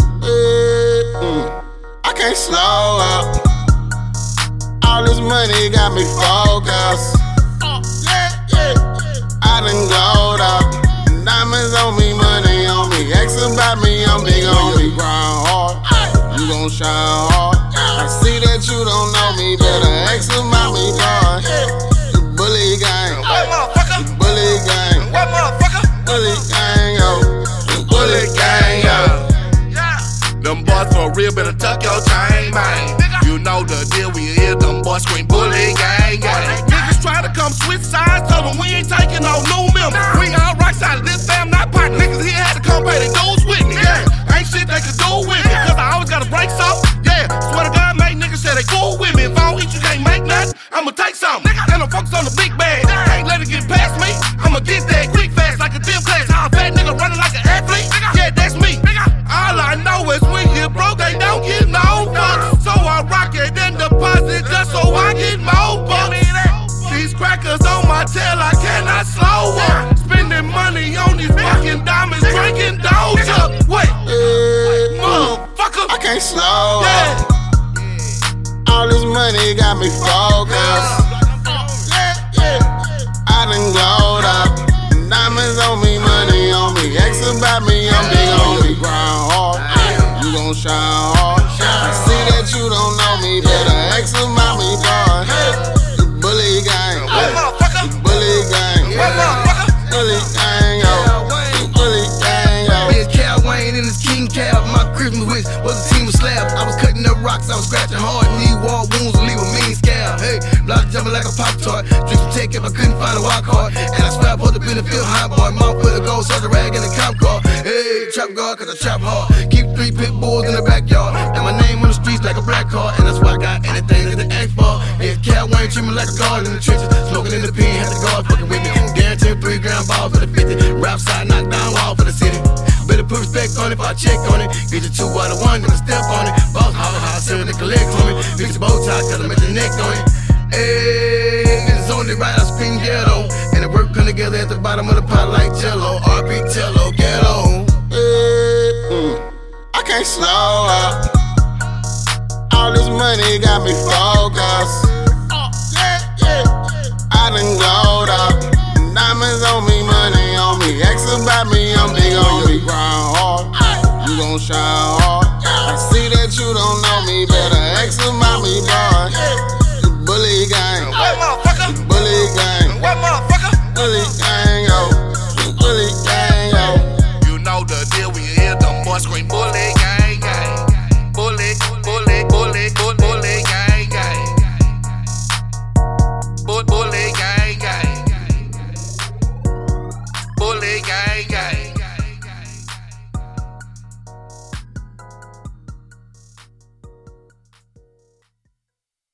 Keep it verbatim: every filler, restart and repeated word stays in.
Mm-mm. I can't slow up. All this money got me focused. I done glowed up. Diamonds on me, money on me. X about me, I'm big on me. You grind hard, you gon' shine hard. I see that you don't know me, better X about me, God. The bully gang, the bully gang, bully gang, yo, the bully gang, yo. Them boys for real, better tuck your chain, man. You know the deal, we hear them boys scream bully gang, gang. Niggas try to come switch sides, told them we ain't taking no new members. We all right side of this fam, not pocket. Niggas here had to come pay their dues with me, yeah. Ain't shit they could do with me, cause I always got a break off, yeah. Swear to God, make niggas say they cool with me. If I don't eat, you can't make nothing, I'ma take something. And I'm focused on the big bag, ain't let it get past me. I'ma get that quick fast like a gym class. How a fat nigga running like an athlete, yeah, that's me. All I know is we get broke, they don't get no fucks. So I rock it and deposit just so I get more bucks. These crackers on my tail, I cannot slow up. Spending money on these fucking diamonds, drinking dogs up. Wait, motherfucker, I can't slow up. All this money got me focused. I done glowed up. Diamonds on me, money on me. X about me, I'm big on me. You gon' shine hard. I see that you don't know me, better ask about me, boy. The bully gang, the bully gang, the bully gang, yo, the bully gang, yo. Me and Cal Wayne in this king cab, my Christmas wish was a team of slabs. I was cutting up rocks, I was scratching hard, knee wall wounds to leave a mean scab. Hey, block jumping like a Pop-Tart, drink some tech if I couldn't find a wild card. And I swear I supposed to be in the field high bar, mom put a gold sucker rag in the cop car. Hey, trap guard, cause I trap hard. Keep three pit bulls in the backyard. And my name on the streets like a black card. And that's why I got anything that they ask for. Yeah, Cat Wayne treat me like a guard in the trenches. Smoking in the pen, had the guard fucking with me. Guaranteed three grand ball for the fifty. Rap side, knock down wall for the city. Better put respect on it if I check on it. Get you two out of one, gonna step on it. Boss hard, high, seven to collect on it. Fix the bow tie, tell them at the neck on it. Ayy, niggas on the right, I scream ghetto. And the work come together at the bottom of the pot like Jello. R B Tello, ghetto. I can't slow up. All this money got me focused. I done glowed up. Diamonds on me, money on me. X about me, I'm big on me. You grind hard, you gon' shine hard. I see that you don't know me, better X about me, boy. The bully gang, the bully gang, the bully gang, yo, the bully gang, yo. You know the deal, we hear them boys scream bully gang, gang. Bully, bully, bully, bully, bully gang, gang. Bully gang, gang. Bully gang.